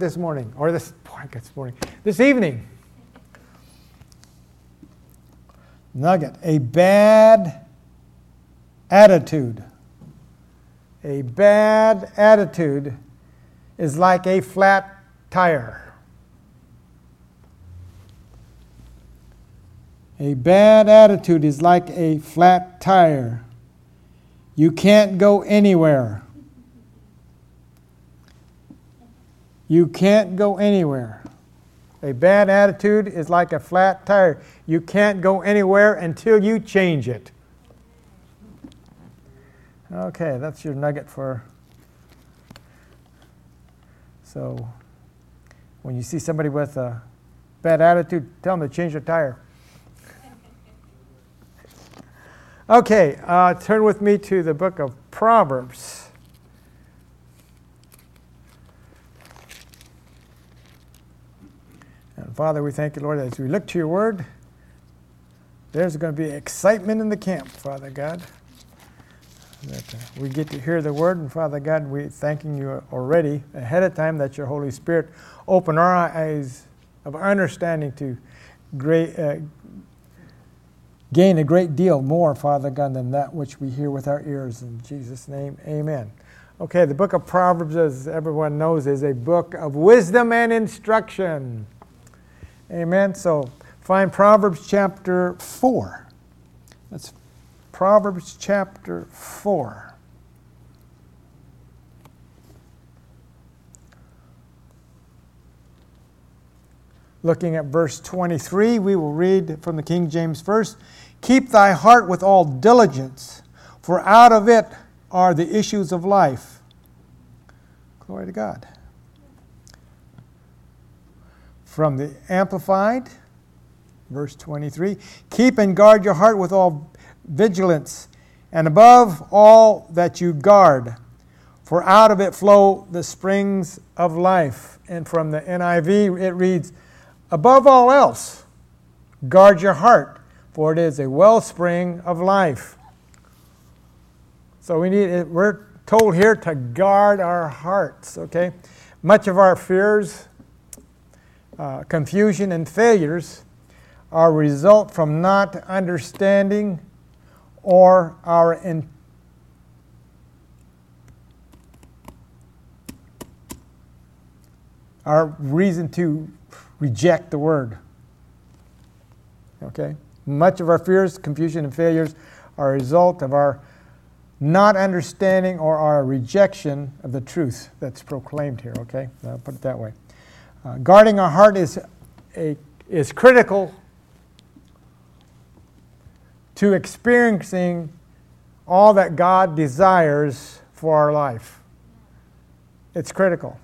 this morning, or this evening. Nugget, a bad attitude. A bad attitude is like a flat tire. A bad attitude is like a flat tire. You can't go anywhere. You can't go anywhere. A bad attitude is like a flat tire. You can't go anywhere until you change it. Okay, that's your nugget for... So when you see somebody with a bad attitude, tell them to change their tire. Okay, turn with me to the book of Proverbs. Father, we thank you, Lord, as we look to your word, there's going to be excitement in the camp, Father God, that we get to hear the word. And Father God, we're thanking you already ahead of time that your Holy Spirit open our eyes of our understanding to gain a great deal more, Father God, than that which we hear with our ears. In Jesus' name, amen. Okay, the book of Proverbs, as everyone knows, is a book of wisdom and instruction. Amen. So find Proverbs chapter 4. That's Proverbs chapter 4. Looking at verse 23, we will read from the King James first. Keep thy heart with all diligence, for out of it are the issues of life. Glory to God. From the Amplified, verse 23, keep and guard your heart with all vigilance, and above all that you guard, for out of it flow the springs of life. And from the NIV, it reads, above all else, guard your heart, for it is a wellspring of life. So we're told here to guard our hearts, okay? Much of our fears, confusion and failures are a result from not understanding or our reason to reject the word. Okay? Much of our fears, confusion, and failures are a result of our not understanding or our rejection of the truth that's proclaimed here. Okay? I'll put it that way. Guarding our heart is critical to experiencing all that God desires for our life. It's critical.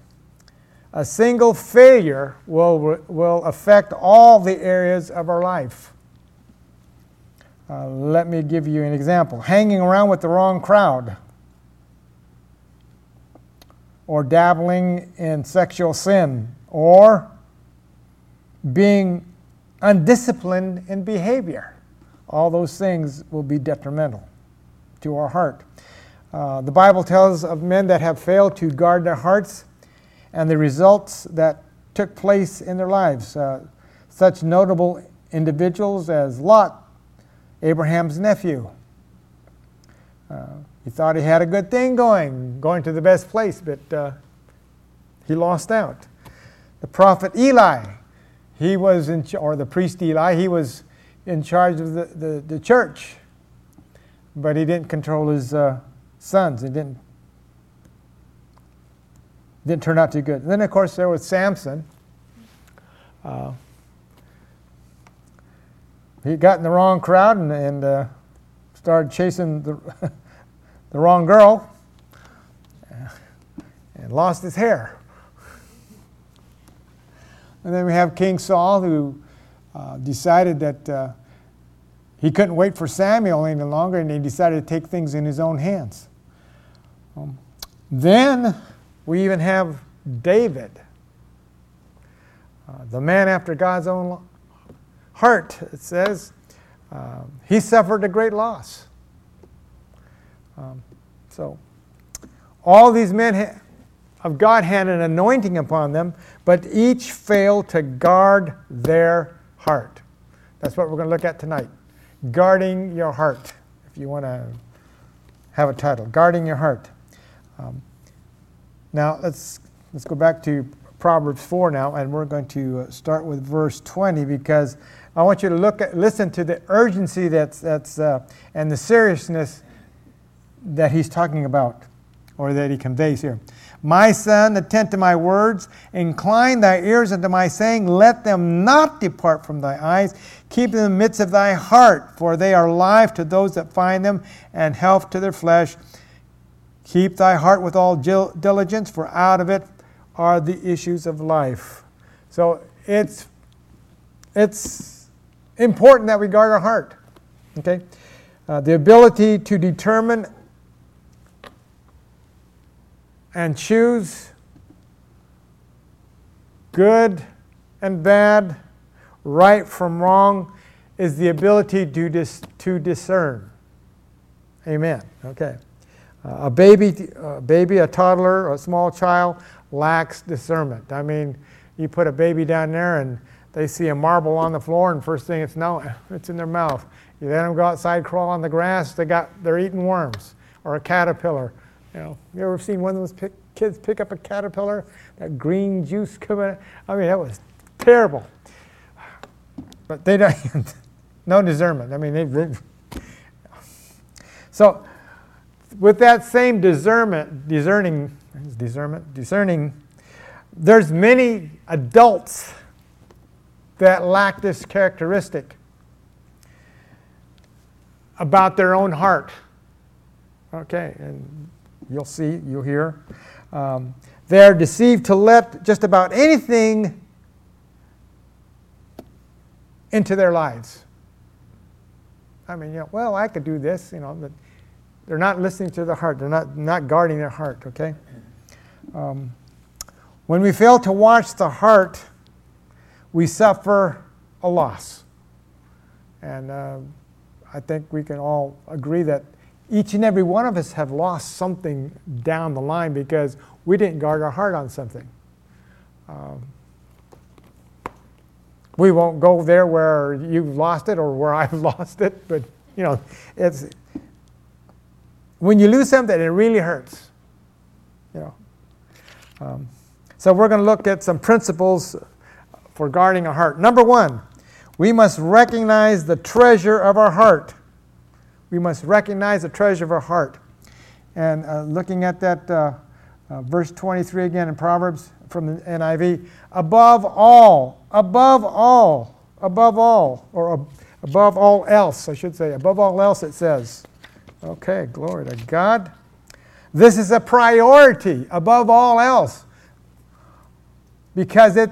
A single failure will affect all the areas of our life. Let me give you an example. Hanging around with the wrong crowd, or dabbling in sexual sin, or being undisciplined in behavior. All those things will be detrimental to our heart. The Bible tells of men that have failed to guard their hearts and the results that took place in their lives. Such notable individuals as Lot, Abraham's nephew. He thought he had a good thing going to the best place, but he lost out. The prophet Eli, the priest Eli, he was in charge of the church, but he didn't control his sons. It didn't turn out too good. And then, of course, there was Samson. He got in the wrong crowd and started chasing the wrong girl and lost his hair. And then we have King Saul, who decided that he couldn't wait for Samuel any longer, and he decided to take things in his own hands. Then we even have David, the man after God's own heart, it says. He suffered a great loss. So all these men of God had an anointing upon them, but each failed to guard their heart. That's what we're going to look at tonight. Guarding your heart, if you want to have a title. Guarding your heart. Now, let's go back to Proverbs 4 now, and we're going to start with verse 20, because I want you to listen to the urgency that's and the seriousness that he's talking about, or that he conveys here. My son, attend to my words, incline thy ears unto my saying, let them not depart from thy eyes, keep them in the midst of thy heart, for they are life to those that find them, and health to their flesh. Keep thy heart with all diligence, for out of it are the issues of life. So it's important that we guard our heart. Okay, the ability to determine and choose good and bad, right from wrong, is the ability to discern. Amen. Okay, a toddler, or a small child lacks discernment. I mean, you put a baby down there and they see a marble on the floor, and first thing it's in their mouth. You let them go outside, crawl on the grass. They're eating worms or a caterpillar. You ever seen one of those kids pick up a caterpillar? That green juice coming out. I mean, that was terrible. But they don't. No discernment. I mean, they. So, with that same discerning, there's many adults that lack this characteristic about their own heart. Okay, and you'll hear. They're deceived to let just about anything into their lives. I mean, I could do this, but they're not listening to their heart. They're not guarding their heart, okay? When we fail to watch the heart, we suffer a loss. And I think we can all agree that each and every one of us have lost something down the line because we didn't guard our heart on something. We won't go there where you've lost it or where I've lost it, but it's when you lose something, it really hurts. So we're going to look at some principles for guarding our heart. Number one, we must recognize the treasure of our heart. We must recognize the treasure of our heart. And looking at that verse 23 again in Proverbs from the NIV, above all else it says. Okay, glory to God. This is a priority above all else because it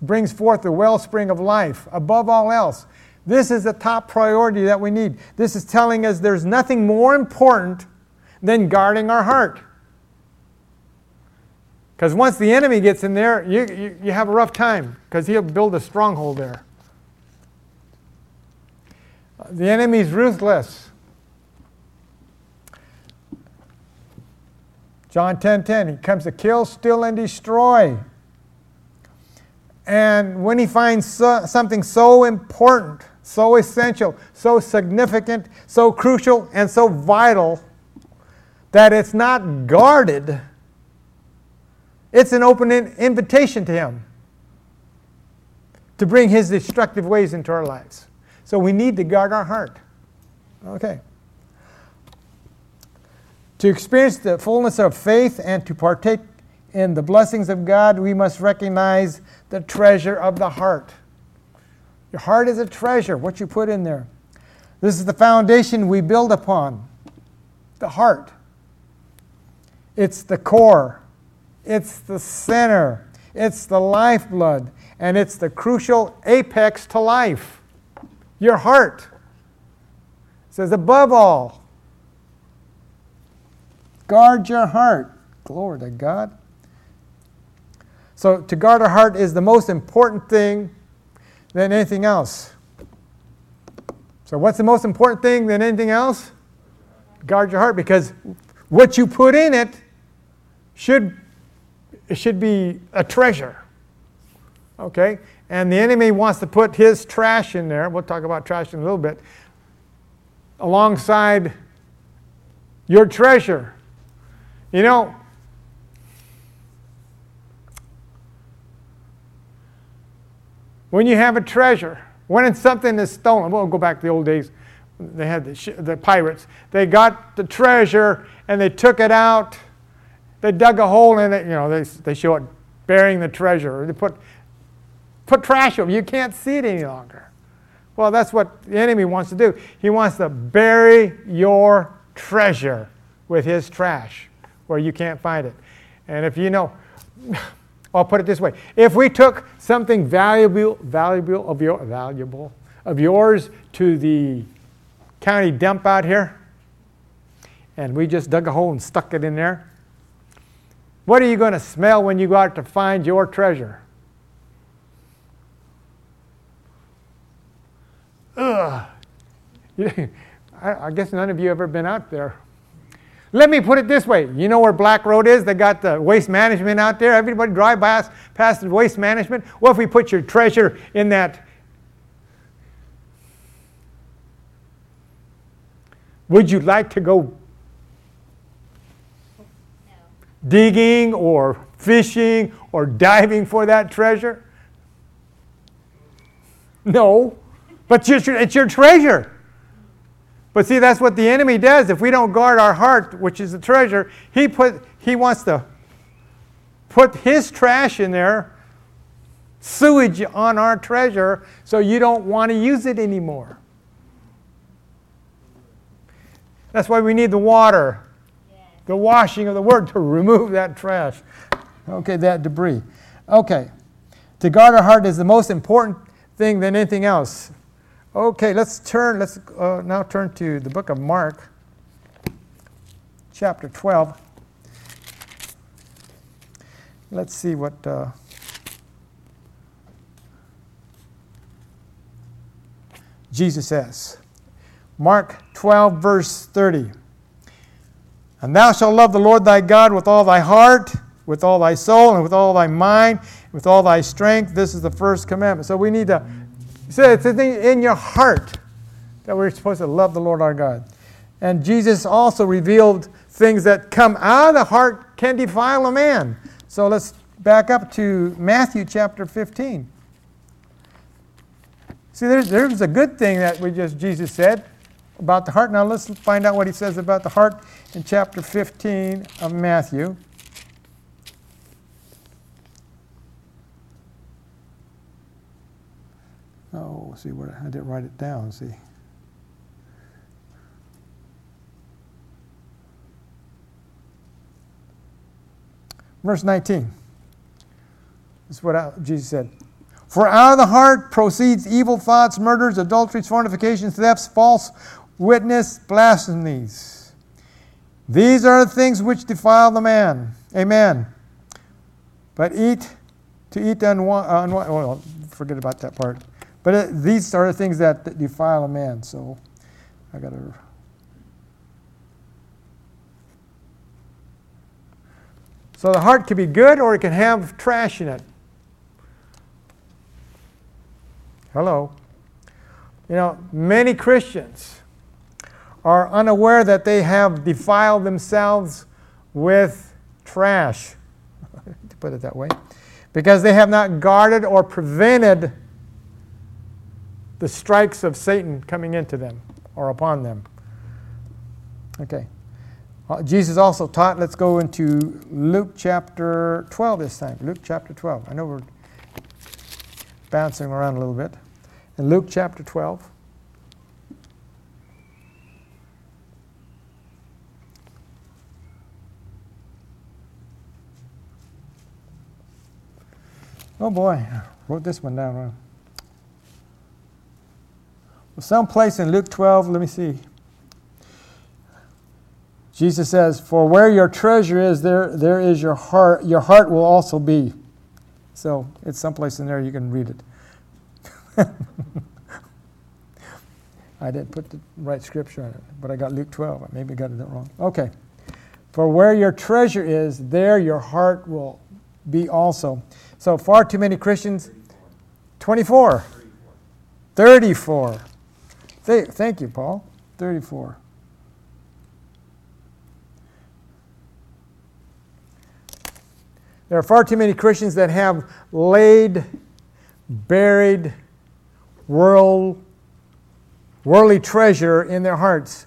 brings forth the wellspring of life above all else. This is the top priority that we need. This is telling us there's nothing more important than guarding our heart. Because once the enemy gets in there, you have a rough time because he'll build a stronghold there. The enemy's ruthless. John 10:10, he comes to kill, steal, and destroy. And when he finds something so important, so essential, so significant, so crucial, and so vital that it's not guarded, it's an open invitation to him to bring his destructive ways into our lives. So we need to guard our heart. Okay. To experience the fullness of faith and to partake in the blessings of God, we must recognize the treasure of the heart. Your heart is a treasure, what you put in there. This is the foundation we build upon, the heart. It's the core, it's the center, it's the lifeblood, and it's the crucial apex to life. Your heart. It says above all. Guard your heart. Glory to God. So to guard our heart is the most important thing than anything else. So what's the most important thing than anything else? Guard your heart, because what you put in it should it should be a treasure. Okay? And the enemy wants to put his trash in there. We'll talk about trash in a little bit. Alongside your treasure. You know, when you have a treasure, when something is stolen, we'll go back to the old days. They had the pirates. They got the treasure and they took it out. They dug a hole in it. You know, they show it burying the treasure. They put trash over it. You can't see it any longer. Well, that's what the enemy wants to do. He wants to bury your treasure with his trash where you can't find it. And if you know, I'll put it this way. If we took something valuable of yours to the county dump out here, and we just dug a hole and stuck it in there, what are you going to smell when you go out to find your treasure? Ugh. I guess none of you have ever been out there. Let me put it this way. You know where Black Road is? They got the waste management out there. Everybody drive past the waste management. Well, if we put your treasure in that, would you like to go digging or fishing or diving for that treasure? No. But it's your treasure. But see, that's what the enemy does. If we don't guard our heart, which is the treasure, he wants to put his trash in there, sewage on our treasure, so you don't want to use it anymore. That's why we need the water, the washing of the word to remove that trash. Okay, that debris. Okay. To guard our heart is the most important thing than anything else. Okay, let's now turn to the book of Mark, chapter 12. Let's see what Jesus says. Mark 12, verse 30. And thou shalt love the Lord thy God with all thy heart, with all thy soul, and with all thy mind, with all thy strength. This is the first commandment. So we need to... So it's in your heart that we're supposed to love the Lord our God. And Jesus also revealed things that come out of the heart can defile a man. So let's back up to Matthew chapter 15. See, there's a good thing that Jesus said about the heart. Now let's find out what he says about the heart in chapter 15 of Matthew. Oh, see, where I didn't write it down, see. Verse 19. This is what Jesus said. For out of the heart proceeds evil thoughts, murders, adulteries, fornications, thefts, false witness, blasphemies. These are the things which defile the man. Amen. But forget about that part. But these are the things that defile a man. So I got to. So the heart can be good or it can have trash in it. Hello. You know, many Christians are unaware that they have defiled themselves with trash, to put it that way, because they have not guarded or prevented the strikes of Satan coming into them or upon them. Okay. Jesus also taught, let's go into Luke chapter 12 this time. Luke chapter 12. I know we're bouncing around a little bit. In Luke chapter 12. Oh boy, I wrote this one down wrong. Someplace in Luke 12, let me see. Jesus says, for where your treasure is, there is your heart. Your heart will also be. So it's someplace in there you can read it. I didn't put the right scripture on it, but I got Luke 12. I maybe got it wrong. Okay. For where your treasure is, there your heart will be also. So far too many Christians. 34. Thank you, Paul. 34. There are far too many Christians that have laid, buried, worldly treasure in their hearts.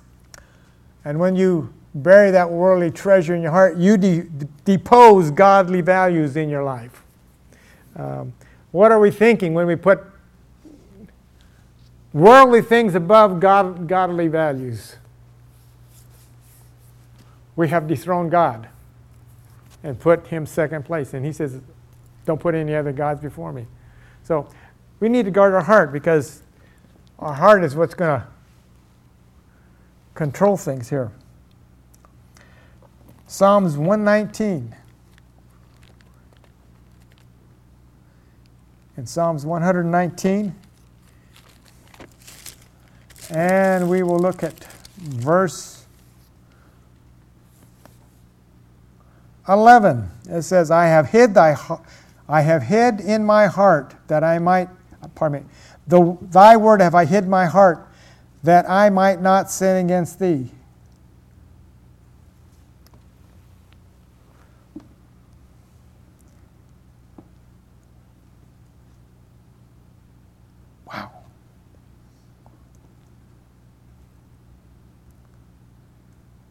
And when you bury that worldly treasure in your heart, you depose godly values in your life. What are we thinking when we put worldly things above godly values? We have dethroned God and put him second place. And he says, don't put any other gods before me. So we need to guard our heart, because our heart is what's going to control things here. Psalms 119 and Psalms 119. And we will look at verse 11. It says, I have hid in my heart that I might, thy word have I hid in my heart that I might not sin against thee.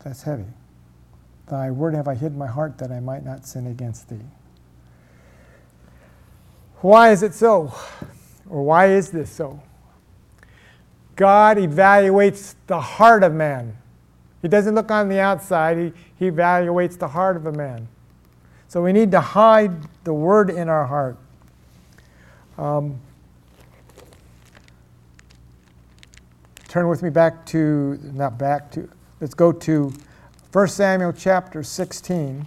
That's heavy. Thy word have I hid in my heart that I might not sin against thee. Why is it so? Or why is this so? God evaluates the heart of man. He doesn't look on the outside. He evaluates the heart of a man. So we need to hide the word in our heart. Turn with me let's go to 1 Samuel chapter 16.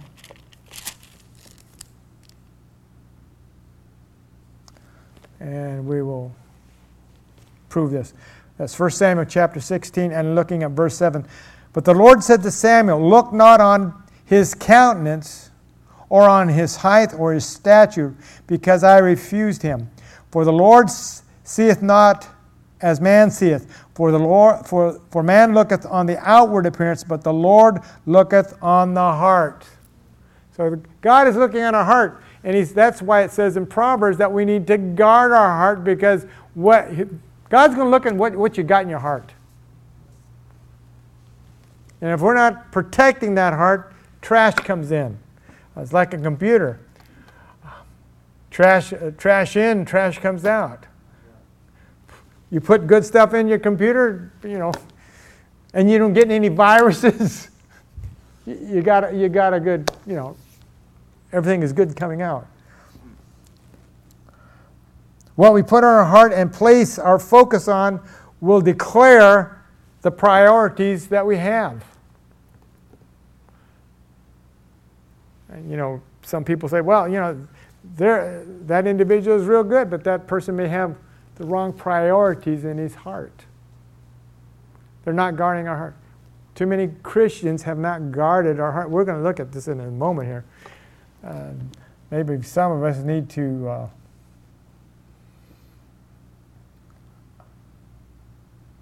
And we will prove this. That's 1 Samuel chapter 16 and looking at verse 7. But the Lord said to Samuel, look not on his countenance or on his height or his stature, because I refused him. For the Lord seeth not as man seeth. For man looketh on the outward appearance, but the Lord looketh on the heart. So God is looking on our heart, and that's why it says in Proverbs that we need to guard our heart, because God's going to look at what you got in your heart. And if we're not protecting that heart, trash comes in. It's like a computer. Trash in, trash comes out. You put good stuff in your computer, and you don't get any viruses. You got a good, everything is good coming out. What we put on our heart and place our focus on will declare the priorities that we have. And, some people say, well, that individual is real good, but that person may have the wrong priorities in his heart. They're not guarding our heart. Too many Christians have not guarded our heart. We're going to look at this in a moment here. Maybe some of us need to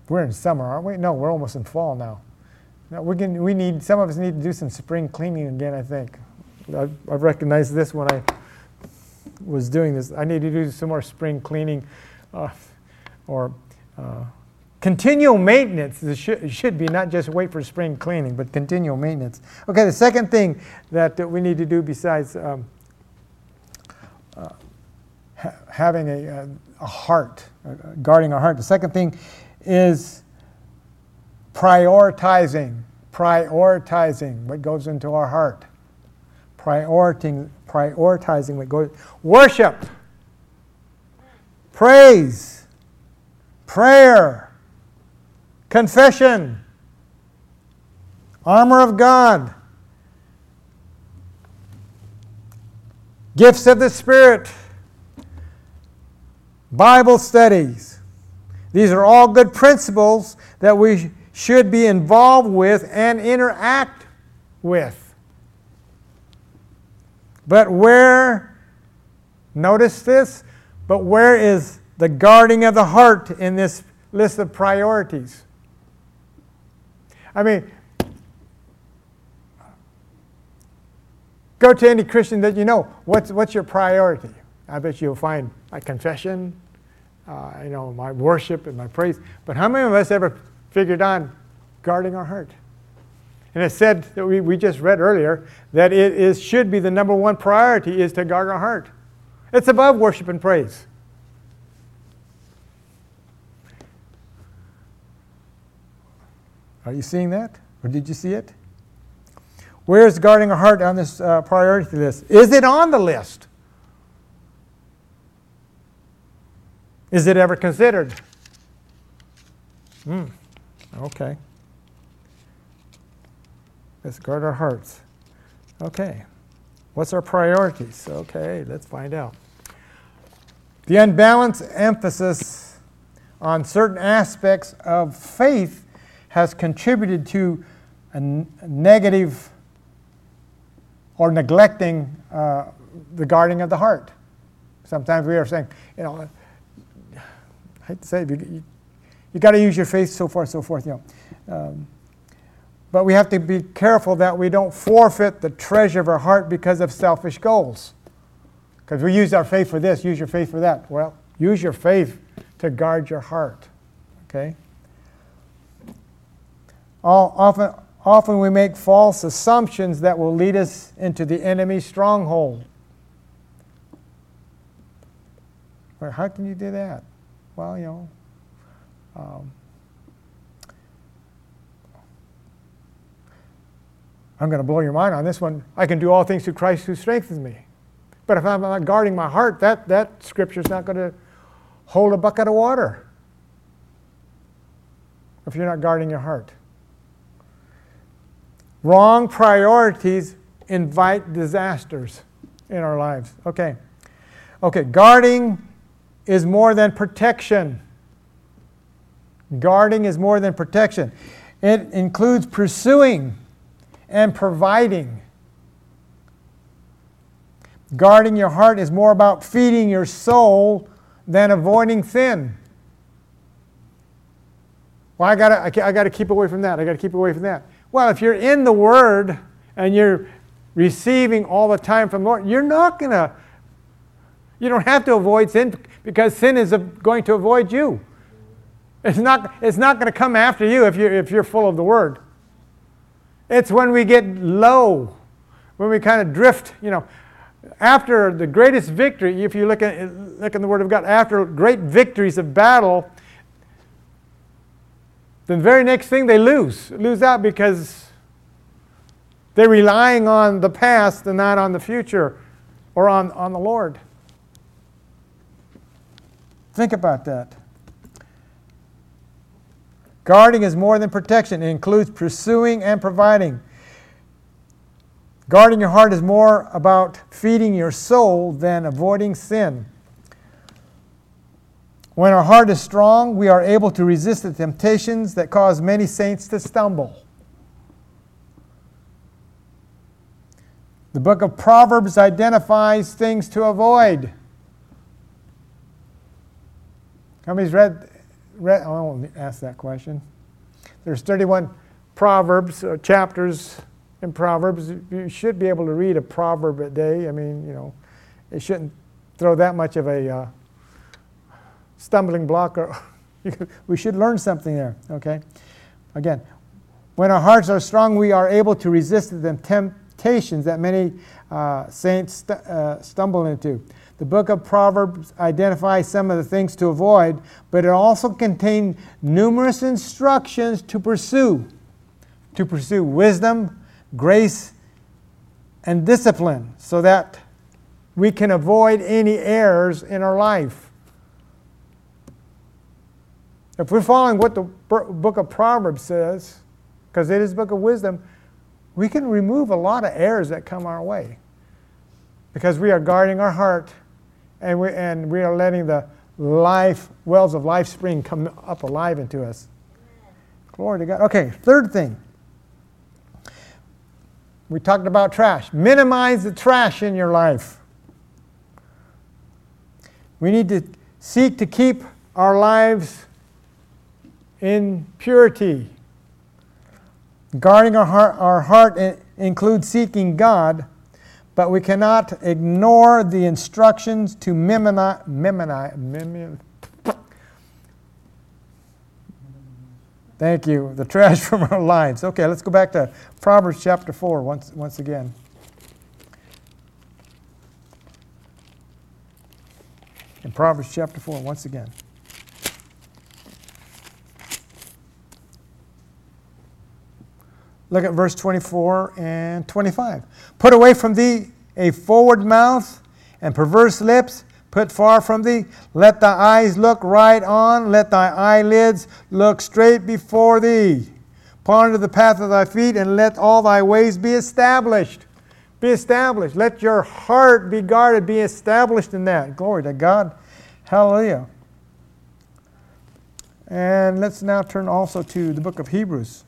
we're in summer, aren't we? No, we're almost in fall now. No, some of us need to do some spring cleaning again, I think. I recognized this when I was doing this. I need to do some more spring cleaning. Or continual maintenance. It should be not just wait for spring cleaning, but continual maintenance. Okay, the second thing that we need to do besides having a heart, guarding our heart, the second thing is prioritizing what goes into our heart. Prioritizing what goes. Worship. Praise, prayer, confession, armor of God, gifts of the Spirit, Bible studies. These are all good principles that we should be involved with and interact with. But where Notice this, but where is the guarding of the heart in this list of priorities? I mean, go to any Christian that you know. What's your priority? I bet you'll find my confession, my worship and my praise. But how many of us ever figured on guarding our heart? And it said that we just read earlier that it should be the number one priority is to guard our heart. It's above worship and praise. Are you seeing that? Or did you see it? Where is guarding our heart on this priority list? Is it on the list? Is it ever considered? Okay. Let's guard our hearts. Okay. What's our priorities? Okay, let's find out. The unbalanced emphasis on certain aspects of faith has contributed to a negative or neglecting the guarding of the heart. Sometimes we are saying, I hate to say it, you got to use your faith, so forth. But we have to be careful that we don't forfeit the treasure of our heart because of selfish goals. Because we use our faith for this, use your faith for that. Well, use your faith to guard your heart. Okay? Often we make false assumptions that will lead us into the enemy's stronghold. Well, how can you do that? Well, I'm going to blow your mind on this one. I can do all things through Christ who strengthens me. But if I'm not guarding my heart, that scripture's not going to hold a bucket of water. If you're not guarding your heart. Wrong priorities invite disasters in our lives. Okay, guarding is more than protection. Guarding is more than protection. It includes pursuing and providing. Guarding your heart is more about feeding your soul than avoiding sin. Well, I gotta keep away from that. I got to keep away from that. Well, if you're in the Word and you're receiving all the time from the Lord, you don't have to avoid sin because sin is going to avoid you. It's not going to come after you if you're full of the Word. It's when we get low, when we kind of drift, after the greatest victory, if you look in the Word of God, after great victories of battle, the very next thing they lose out because they're relying on the past and not on the future or on the Lord. Think about that. Guarding is more than protection. It includes pursuing and providing. Guarding your heart is more about feeding your soul than avoiding sin. When our heart is strong, we are able to resist the temptations that cause many saints to stumble. The book of Proverbs identifies things to avoid. How many's read? I won't ask that question. There's 31 proverbs, chapters in Proverbs. You should be able to read a proverb a day. I mean, it shouldn't throw that much of a stumbling block. Or we should learn something there, okay? Again, when our hearts are strong, we are able to resist the temptations that many saints stumble into. The book of Proverbs identifies some of the things to avoid, but it also contains numerous instructions to pursue wisdom, grace, and discipline so that we can avoid any errors in our life. If we're following what the book of Proverbs says, because it is the book of wisdom, we can remove a lot of errors that come our way because we are guarding our heart. And we are letting the wells of life spring come up alive into us. Glory to God. Okay, third thing. We talked about trash. Minimize the trash in your life. We need to seek to keep our lives in purity. Guarding our heart includes seeking God, but we cannot ignore the instructions to Thank you. The trash from our lives. Okay, let's go back to Proverbs chapter 4 once again. In Proverbs chapter 4 once again. Look at verse 24 and 25. Put away from thee a forward mouth and perverse lips. Put far from thee. Let thy eyes look right on. Let thy eyelids look straight before thee. Ponder the path of thy feet, and let all thy ways be established. Be established. Let your heart be guarded. Be established in that. Glory to God. Hallelujah. And let's now turn also to the book of Hebrews.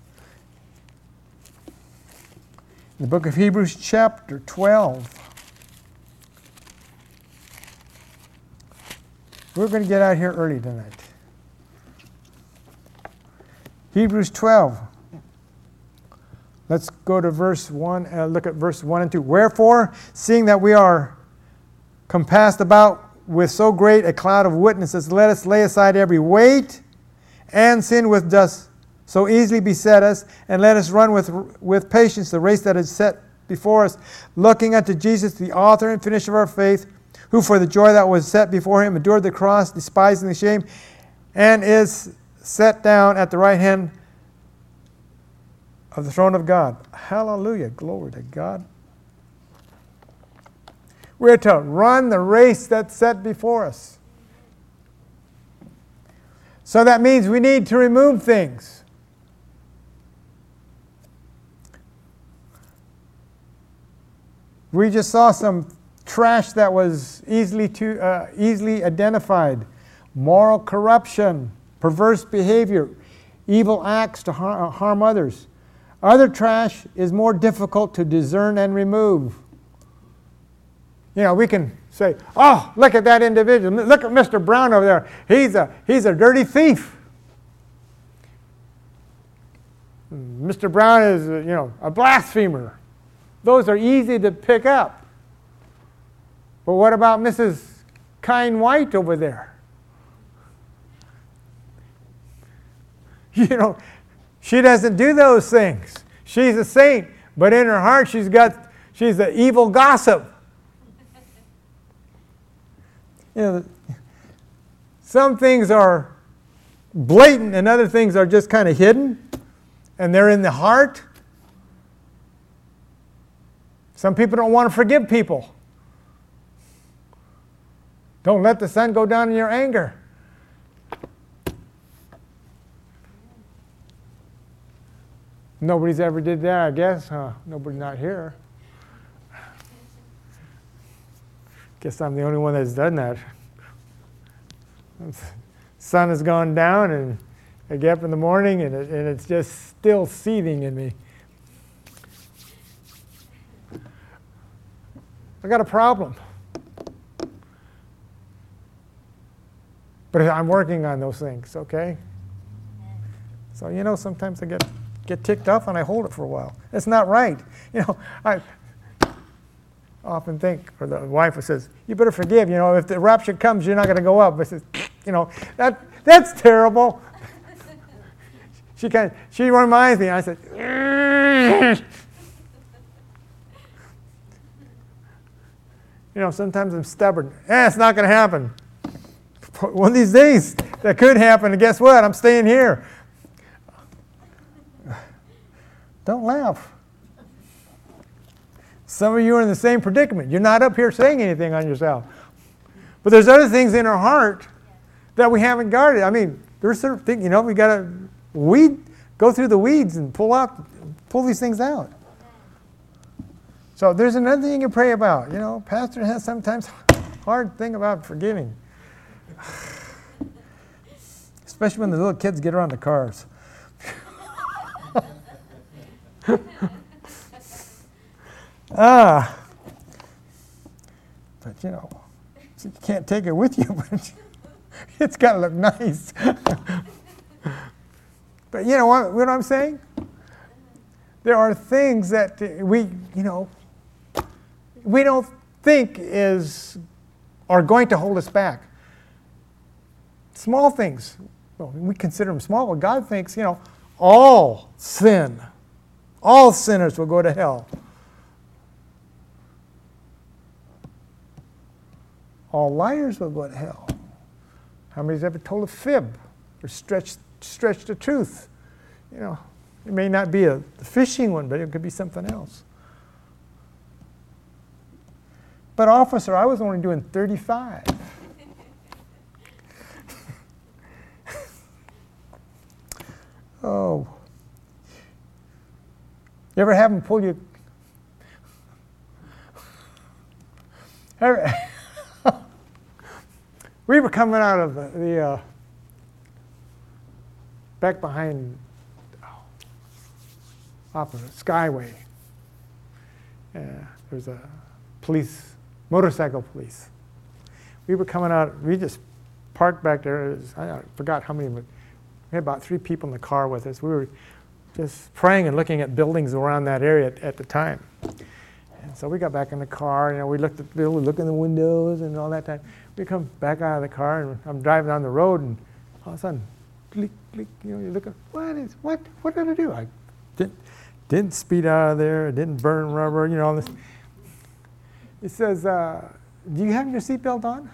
The book of Hebrews chapter 12. We're going to get out here early tonight. Hebrews 12. Let's go to verse 1, look at verse 1 and 2. Wherefore, seeing that we are compassed about with so great a cloud of witnesses, let us lay aside every weight and sin which does so easily beset us, and let us run with patience the race that is set before us, looking unto Jesus, the author and finisher of our faith, who for the joy that was set before him endured the cross, despising the shame, and is set down at the right hand of the throne of God. Hallelujah. Glory to God. We're to run the race that's set before us. So that means we need to remove things. We just saw some trash that was easily identified. Moral corruption, perverse behavior, evil acts to harm others. Other trash is more difficult to discern and remove. You know, we can say, oh, look at that individual. Look at Mr. Brown over there. He's a dirty thief. Mr. Brown is, a blasphemer. Those are easy to pick up. But what about Mrs. Kine White over there? She doesn't do those things. She's a saint, but in her heart she's an evil gossip. Some things are blatant and other things are just kind of hidden, and they're in the heart. Some people don't want to forgive people. Don't let the sun go down in your anger. Nobody's ever did that, I guess. Huh? Nobody's not here. Guess I'm the only one that's done that. Sun has gone down, and I get up in the morning, and it's just still seething in me. I got a problem. But I'm working on those things, okay? So, sometimes I get ticked off and I hold it for a while. That's not right. I often think, or the wife says, you better forgive, if the rapture comes, you're not going to go up. I says, that's terrible. She reminds me, and I said, sometimes I'm stubborn. It's not going to happen. One of these days, that could happen, and guess what? I'm staying here. Don't laugh. Some of you are in the same predicament. You're not up here saying anything on yourself. But there's other things in our heart that we haven't guarded. I mean, there's certain things, we got to go through the weeds and pull these things out. So there's another thing you can pray about. Pastor has sometimes hard thing about forgiving. Especially when the little kids get around the cars. But You can't take it with you, but it's got to look nice. But you know what I'm saying? There are things that we don't think are going to hold us back. Small things. Well, we consider them small, but God thinks, all sinners will go to hell. All liars will go to hell. How many's ever told a fib or stretched the truth? It may not be the fishing one, but it could be something else. But officer, I was only doing 35. Oh. You ever have them pull you? We were coming out of the back behind off of the Skyway. There's a motorcycle police. We were coming out. We just parked back there. I forgot how many. We had about 3 people in the car with us. We were just praying and looking at buildings around that area at the time. And so we got back in the car. We looked at the building, we looked in the windows, and all that time. We come back out of the car, and I'm driving down the road, and all of a sudden, click, click. You look at what did I do? I didn't speed out of there. I didn't burn rubber. All this. It says, do you have your seatbelt on?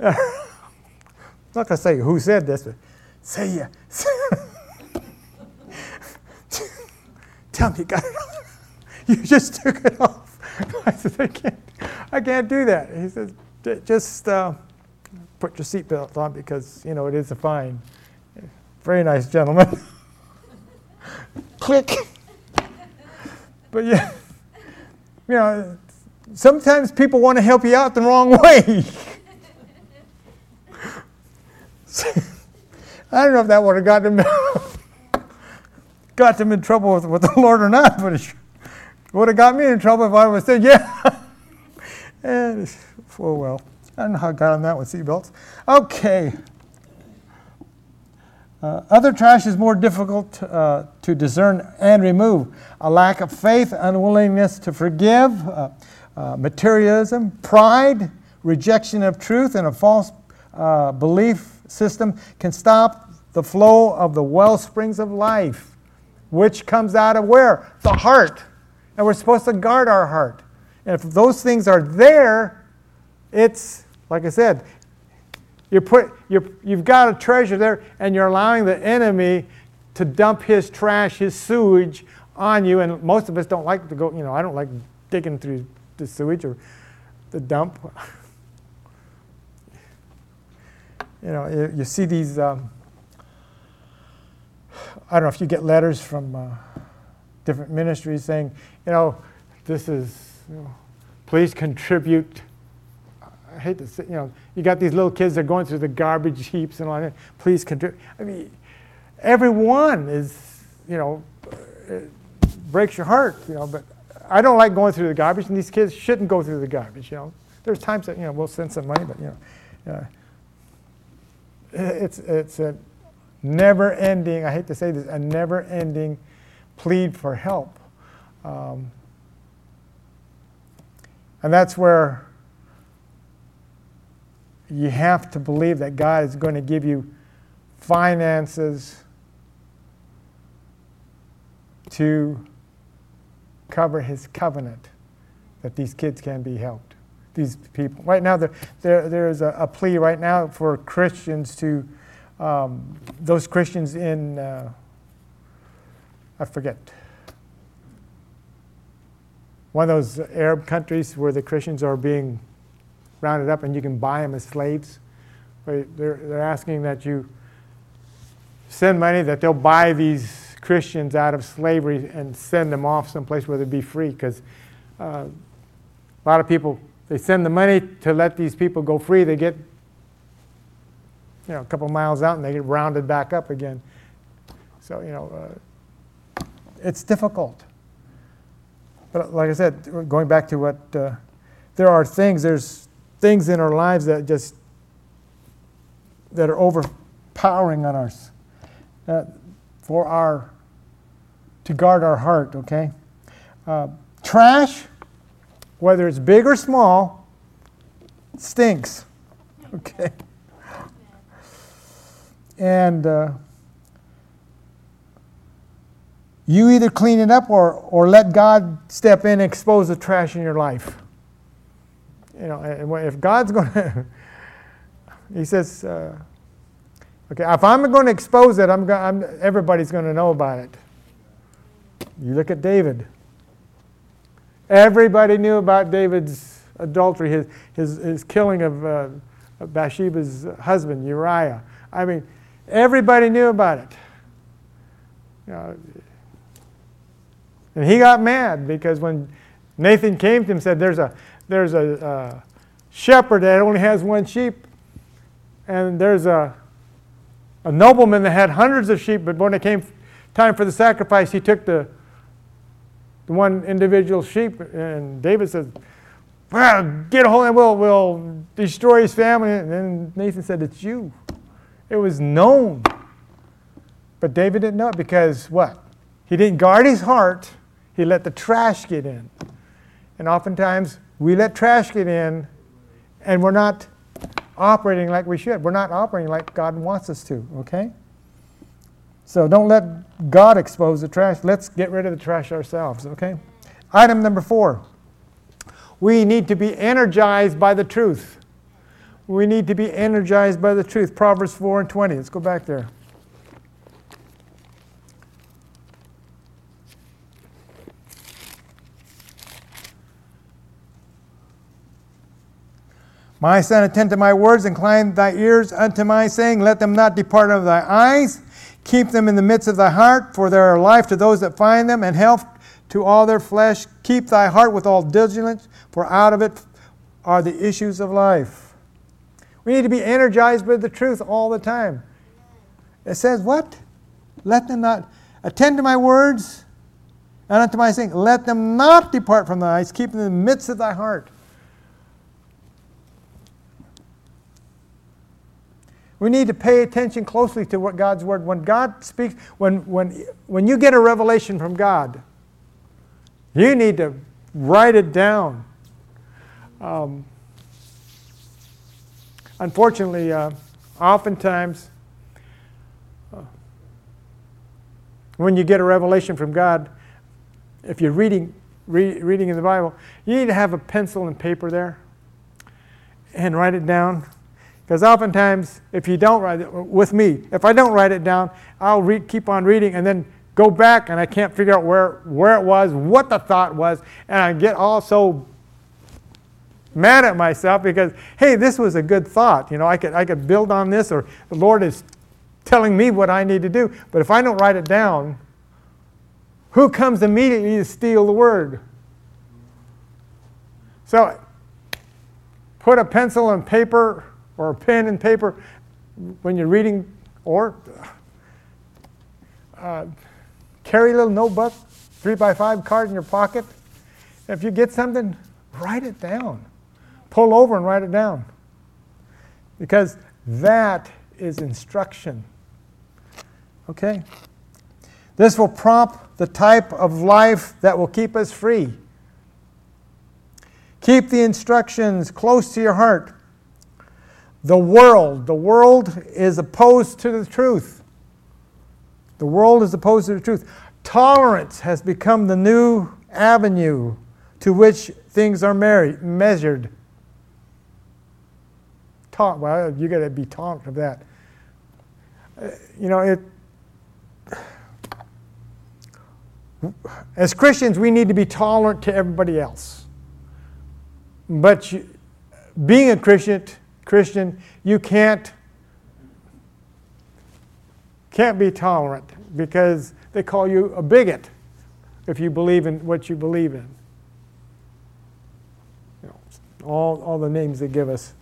I'm not going to say who said this, but say yeah. Tell me, God, you just took it off. I said, I can't do that. He says, just put your seatbelt on because, it is a fine. Very nice gentleman. Click. But yeah, sometimes people want to help you out the wrong way. I don't know if that would have got them in trouble with the Lord or not, but it would have got me in trouble if I would have said, yeah. And, oh, well. I don't know how I got on that with seatbelts. Okay. Other trash is more difficult to discern and remove. A lack of faith, unwillingness to forgive, materialism, pride, rejection of truth, and a false belief system can stop the flow of the wellsprings of life, which comes out of where? The heart. And we're supposed to guard our heart. And if those things are there, it's, like I said, you've got a treasure there, and you're allowing the enemy to dump his trash, his sewage on you. And most of us don't like to go, I don't like digging through the sewage or the dump. You see these, I don't know if you get letters from different ministries saying, this is, please contribute. I hate to say, you got these little kids that are going through the garbage heaps and all that. Please contribute. I mean, everyone is, it breaks your heart, but I don't like going through the garbage, and these kids shouldn't go through the garbage, There's times that, we'll send some money, but, It's a never-ending, I hate to say this, a never-ending plead for help. And that's where you have to believe that God is going to give you finances to cover his covenant, that these kids can be helped. These people. Right now, there is a plea right now for Christians to, those Christians in, I forget, one of those Arab countries where the Christians are being rounded up and you can buy them as slaves. They're asking that you send money, that they'll buy these Christians out of slavery and send them off someplace where they'd be free, because a lot of people, they send the money to let these people go free. They get, a couple miles out, and they get rounded back up again. So, It's difficult. But like I said, going back to what, there's things in our lives that just, that are overpowering on us, to guard our heart, okay? Trash, whether it's big or small, stinks, okay? And you either clean it up or let God step in and expose the trash in your life. You know, and if God's going to, he says, okay, if I'm going to expose it, everybody's going to know about it. You look at David. Everybody knew about David's adultery, his killing of Bathsheba's husband, Uriah. I mean, everybody knew about it. You know, and he got mad because when Nathan came to him and said, there's a shepherd that only has one sheep, and there's a nobleman that had hundreds of sheep, but when it came time for the sacrifice, he took the one individual sheep, and David says, well, get a hold of him, we'll destroy his family. And then Nathan said, it's you. It was known. But David didn't know it because what? He didn't guard his heart. He let the trash get in. And oftentimes, we let trash get in, and we're not operating like we should. We're not operating like God wants us to, okay? So don't let God expose the trash. Let's get rid of the trash ourselves, okay? Item number 4. We need to be energized by the truth. We need to be energized by the truth. Proverbs 4:20. Let's go back there. My son, attend to my words, incline thy ears unto my saying, let them not depart out of thy eyes, keep them in the midst of thy heart, for they are life to those that find them, and health to all their flesh. Keep thy heart with all diligence, for out of it are the issues of life. We need to be energized by the truth all the time. It says what? Let them not, attend to my words, and unto my saying, let them not depart from thy eyes, keep them in the midst of thy heart. We need to pay attention closely to what God's word. When God speaks, when you get a revelation from God, you need to write it down. Unfortunately, oftentimes, when you get a revelation from God, if you're reading in the Bible, you need to have a pencil and paper there and write it down. Because oftentimes, if you don't write it, with me, if I don't write it down, I'll keep on reading and then go back and I can't figure out where it was, what the thought was, and I get all so mad at myself because, hey, this was a good thought. You know, I could build on this, or the Lord is telling me what I need to do. But if I don't write it down, who comes immediately to steal the word? So put a pencil and paper, or a pen and paper when you're reading, or carry a little notebook, 3x5 card in your pocket. If you get something, write it down. Pull over and write it down. Because that is instruction. Okay? This will prompt the type of life that will keep us free. Keep the instructions close to your heart. The world is opposed to the truth. The world is opposed to the truth. Tolerance has become the new avenue to which things are measured. Well, you got to be tolerant of that. You know, as Christians, we need to be tolerant to everybody else. But being a Christian, you can't be tolerant, because they call you a bigot if you believe in what you believe in. You know, all the names they give us.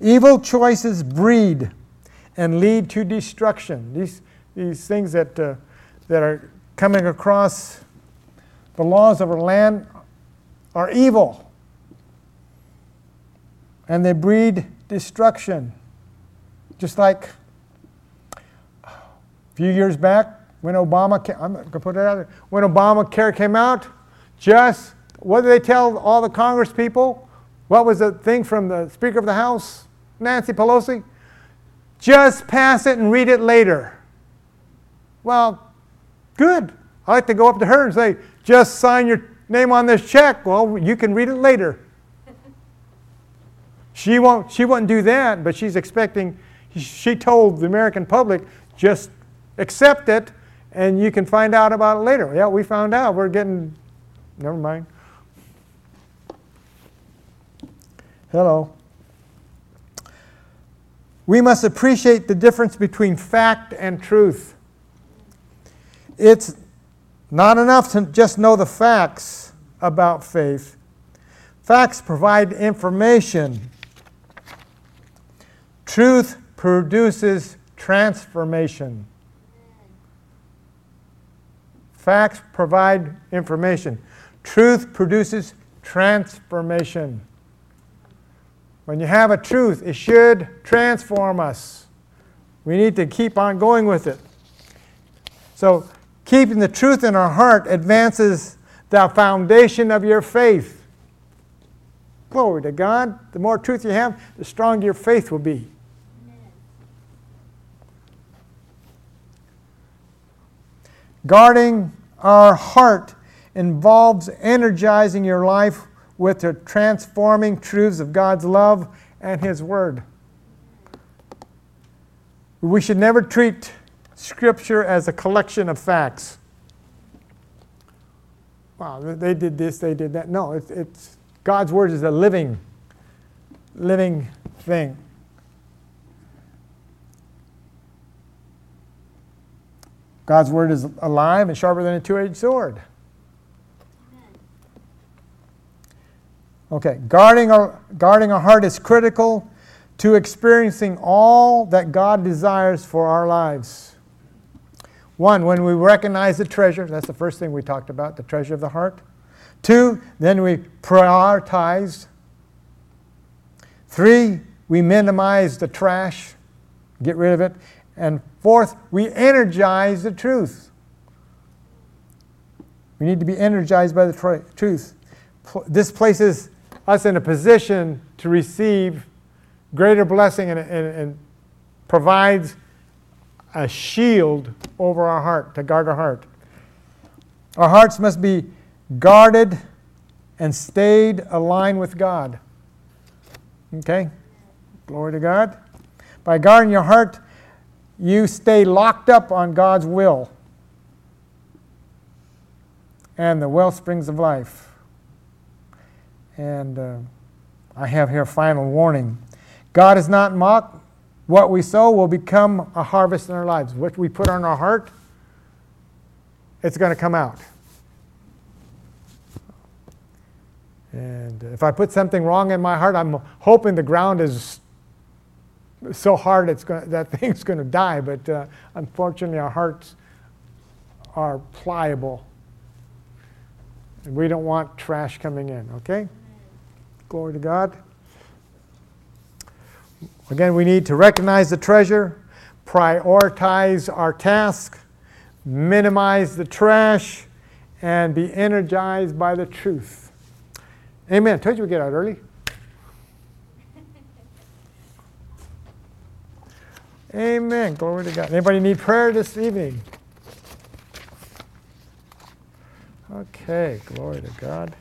Evil choices breed and lead to destruction. These things that are coming across the laws of our land are evil, and they breed destruction. Just like a few years back when Obama came, I'm going to put it out there, when Obamacare came out, just what did they tell all the Congress people? What was the thing from the Speaker of the House, Nancy Pelosi? Just pass it and read it later. Well, good. I like to go up to her and say, just sign your name on this check. Well, you can read it later. She wouldn't do that, but she's expecting, she told the American public, just accept it and you can find out about it later. Yeah, we found out. We're getting, never mind. Hello. We must appreciate the difference between fact and truth. It's not enough to just know the facts about faith. Facts provide information. Truth produces transformation. Facts provide information. Truth produces transformation. When you have a truth, it should transform us. We need to keep on going with it. So, keeping the truth in our heart advances the foundation of your faith. Glory to God. The more truth you have, the stronger your faith will be. Amen. Guarding our heart involves energizing your life with the transforming truths of God's love and His Word. We should never treat Scripture as a collection of facts. Wow, they did this, they did that. No, it's God's Word is a living thing. God's Word is alive and sharper than a two-edged sword. Okay, guarding our heart is critical to experiencing all that God desires for our lives. One, when we recognize the treasure, that's the first thing we talked about, the treasure of the heart. Two, then we prioritize. Three, we minimize the trash, get rid of it. And fourth, we energize the truth. We need to be energized by the truth. This places us in a position to receive greater blessing and provides a shield over our heart, to guard our heart. Our hearts must be guarded and stayed aligned with God. Okay? Glory to God. By guarding your heart, you stay locked up on God's will and the wellsprings of life. And I have here a final warning. God is not mocked. What we sow will become a harvest in our lives. What we put on our heart, it's going to come out. And if I put something wrong in my heart, I'm hoping the ground is so hard that thing's going to die. But unfortunately, our hearts are pliable. And we don't want trash coming in, okay? Glory to God. Again, we need to recognize the treasure, prioritize our task, minimize the trash, and be energized by the truth. Amen. I told you we'd get out early. Amen. Glory to God. Anybody need prayer this evening? Okay. Glory to God.